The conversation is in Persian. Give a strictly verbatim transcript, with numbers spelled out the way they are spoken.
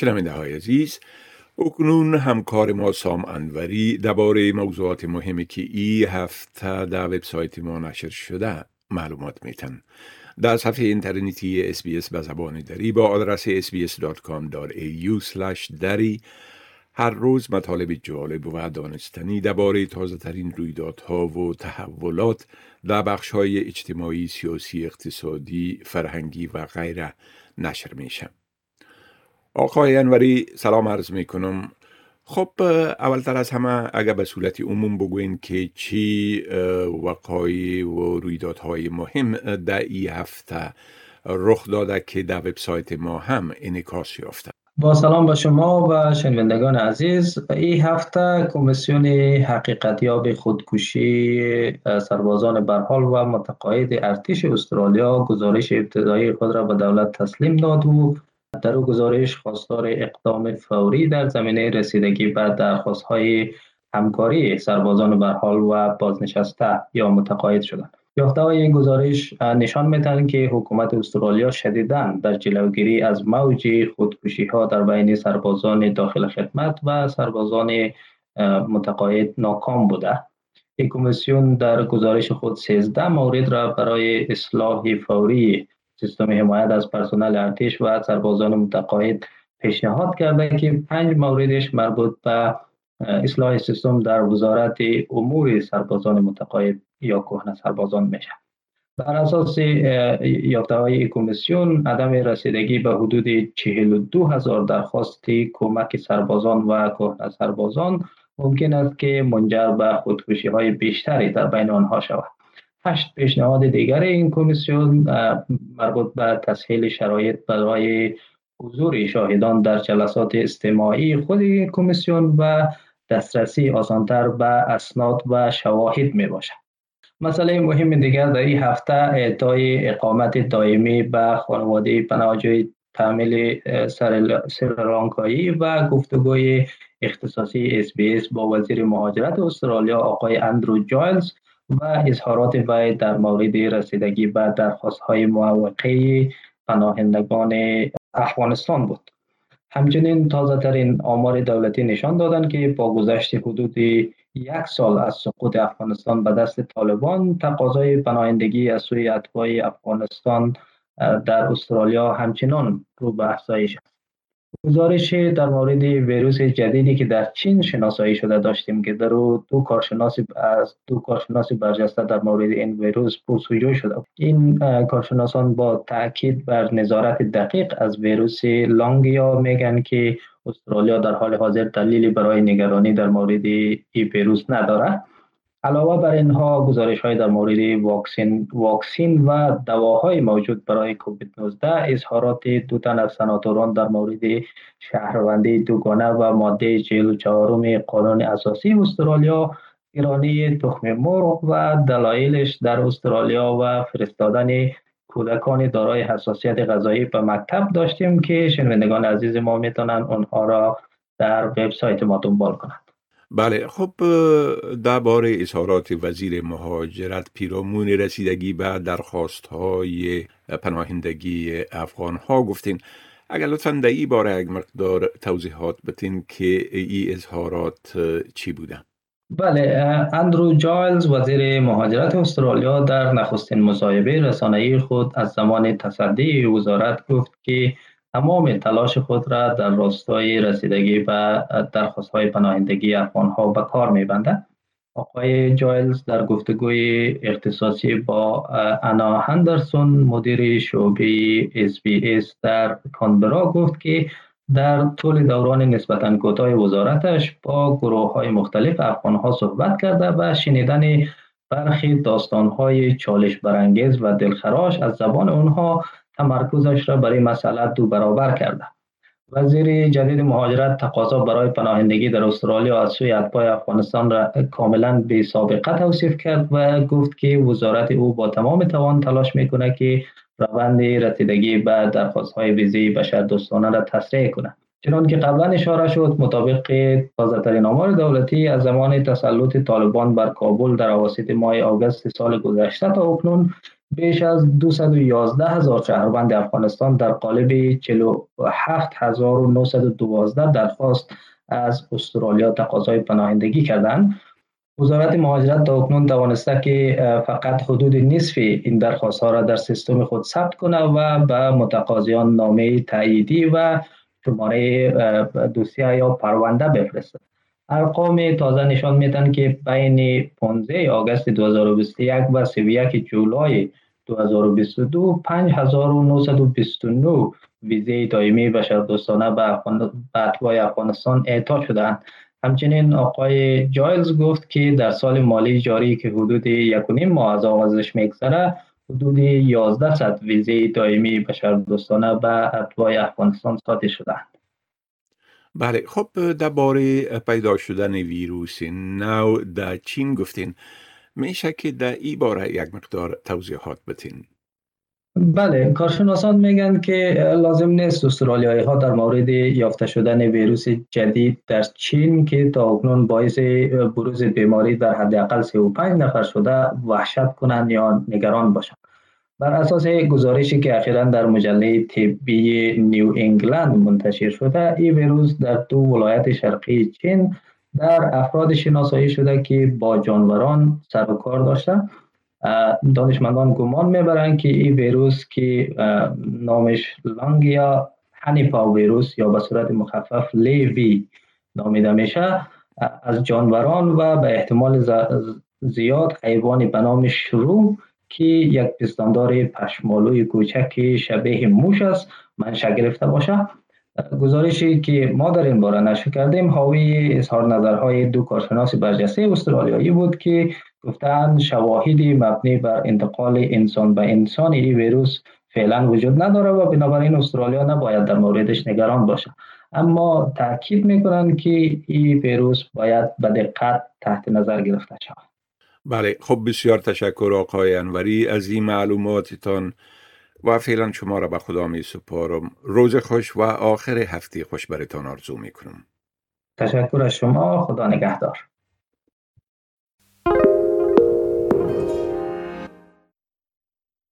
شنونده های عزیز، اکنون همکار ما سام انوری درباره موضوعات مهمی که این هفته در وبسایت ما نشر شده معلومات میتن. در صفحه اینترنتی اس بی اس به زبان دری با آدرس اس بی اس دات کام دات ای یو اسلش دری هر روز مطالب جالب و دانستنی درباره تازه‌ترین رویدادها و تحولات در بخش‌های اجتماعی، سیاسی، اقتصادی، فرهنگی و غیره نشر میشه. آقای انوری سلام عرض میکنم. خب اولتر از همه اگر به صورت عموم بگوین که چی وقایع و رویدادهای مهم در این هفته رخ داده که در وبسایت ما هم انعکاس یافته. با سلام به شما و شنوندگان عزیز. این هفته کمیسیون حقیقتیاب خودکشی سربازان برحال و متقاعد ارتش استرالیا گزارش ابتدایی خود را به دولت تسلیم داد و در گزارش خواستار اقدام فوری در زمینه رسیدگی به درخواست‌های همکاری سربازان برحال و بازنشسته یا متقاعد شدند. یافته‌های این گزارش نشان می‌دهند که حکومت استرالیا شدیداً در جلوگیری از موج خودکشی‌ها در بین سربازان داخل خدمت و سربازان متقاعد ناکام بوده. این کمیسیون در گزارش خود سیزده مورد را برای اصلاح فوری سیستم حمایت از پرسنل ارتش و سربازان متقاعد پیشنهاد کرده که پنج موردش مربوط به اصلاح سیستم در وزارت امور سربازان متقاعد یا کهنه سربازان میشه. بر اساس یافته‌های کمیسیون، عدم رسیدگی به حدود چهل و دو هزار درخواست کمک سربازان و کهنه سربازان ممکن است که منجر به خودکشی‌های بیشتری در بین آنها شود. هشت پیشنهاد دیگر این کمیسیون مربوط به تسهیل شرایط برای حضور شاهدان در جلسات استماعی خود کمیسیون و دسترسی آسانتر به اسناد و شواهد می باشد. مسئله مهم دیگر در این هفته اعطای اقامت دائمی به خانواده پناهجوی تامل سریلانکایی و گفتگوی اختصاصی اس بی اس با وزیر مهاجرت استرالیا آقای اندرو جایلز و اظهارات وی در مورد رسیدگی به درخواست‌های موقعه پناهندگان افغانستان بود. همچنین تازه‌ترین آمار دولتی نشان دادند که با گذشت حدود یک سال از سقوط افغانستان به دست طالبان، تقاضای پناهندگی از سوی اتباع افغانستان در استرالیا همچنان رو به افزایش است. گزارش در مورد ویروس جدیدی که در چین شناسایی شده داشتیم که در او دو کارشناس از دو کارشناس برجسته در مورد این ویروس پرسجو شده. این کارشناسان با تاکید بر نظارت دقیق از ویروس لانگیا میگن که استرالیا در حال حاضر دلیلی برای نگرانی در مورد این ویروس نداره. علاوه بر اینها، گزارش‌های در مورد واکسن واکسن و دواهای موجود برای کووید نوزده، اظهارات دو تن از سناتوران در مورد شهروندی دوگانه و ماده چهل و چهار قانون اساسی استرالیا، ایرانی تخم مرغ و دلایلش در استرالیا و فرستادن کودکان دارای حساسیت غذایی به مکتب داشتیم که شنوندگان عزیز ما میتونن آنها را در وبسایت ما دنبال کنند. بله، خب درباره اظهارات وزیر مهاجرت پیرامون رسیدگی به درخواست‌های پناهندگی افغان‌ها گفتین. اگر لطفاً در این باره یک مقدار توضیحات بدین که این اظهارات چی بودن؟ بله، اندرو جایلز وزیر مهاجرت استرالیا در نخستین مصاحبه رسانه‌ای خود از زمان تصدی وزارت گفت که تمام تلاش خود را در راستای رسیدگی به درخواست‌های پناهندگی افغان‌ها به کار می‌بندد. آقای جایلز در گفتگوی اختصاصی با آنا هندرسون مدیر شعبه اس بی اس در کانبرا گفت که در طول دوران نسبتاً کوتاه وزارتش با گروه‌های مختلف افغان‌ها صحبت کرده و شنیدن برخی داستان‌های چالش برانگیز و دلخراش از زبان آنها تمرکزش را برای مسئله دو برابر کرده. وزیر جدید مهاجرت تقاضا برای پناهندگی در استرالیا از سوی اتباع افغانستان را کاملا بی سابقه توصیف کرد و گفت که وزارت او با تمام توان تلاش می‌کند که روند رسیدگی به درخواست‌های ویزای بشردوستانه را تسریع کند. چنانکه قبلا اشاره شد، مطابق تازه‌ترین آمار دولتی از زمان تسلط طالبان بر کابل در اواسط ماه آگوست سال گذشته تا اکنون بیش از دویست و یازده هزار شهروند افغانستان در قالب چهل و هفت هزار و نهصد و دوازده درخواست از استرالیا تقاضای پناهندگی کردند. وزارت مهاجرت تا اکنون توانسته که فقط حدود نصف این درخواست‌ها را در سیستم خود ثبت کند و به متقاضیان نامه تاییدی و شماره دوسیه یا پرونده بفرستد. ارقام تازه نشان می‌دهند که بین پانزده آگوست دو هزار و بیست و یک و سوم جولای دو هزار و بیست و دو پنج هزار و نهصد و بیست و نه ویزه دائمی بشردوستانه به اتباع افغانستان اعطا شده‌اند. همچنین آقای جایلز گفت که در سال مالی جاری که حدود یک و نیم ماه از آغازش می‌گذرد، حدود یازده صد ویزه دائمی بشردوستانه به اتباع افغانستان صادر شده‌اند. بله، خب درباره پیدا شدن ویروس نو در چین گفتین، میشه که در این باره یک مقدار توضیحات بدین؟ بله، کارشناسان میگن که لازم نیست استرالیایی ها در مورد یافته شدن ویروس جدید در چین که تا اکنون باعث بروز بیماری در حداقل سی و پنج نفر شده وحشت کنند یا نگران باشند. بر اساس گزارشی که اخیراً در مجله طبی نیو انگلند منتشر شده، این ویروس در دو ولایت شرقی چین در افراد شناسایی شده که با جانوران سر و کار داشته. دانشمندان گمان میبرند که این ویروس که نامش لانگیا هنیپاویروس یا به صورت مخفف لیوی نامیده میشه، از جانوران و به احتمال زیاد حیوانی به نام شرو که یک پستاندار پشمالوی کوچک شبیه موش است منشأ گرفته باشه. گزارشی که ما در این باره نشر کردیم حاوی اظهار نظرهای دو کارشناس برجسته استرالیایی بود که گفتند شواهد مبنی بر انتقال انسان به انسان این ویروس فعلا وجود نداره و بنابراین استرالیا نباید در موردش نگران باشه، اما تاکید میکنند که این ویروس باید به دقت تحت نظر گرفته شود. بله، خب بسیار تشکر آقای انوری از این معلوماتتان و فعلا شما را به خدا می سپارم. روز خوش و آخر هفته خوش برتان آرزو می کنم. تشکر از شما، خدا نگهدار.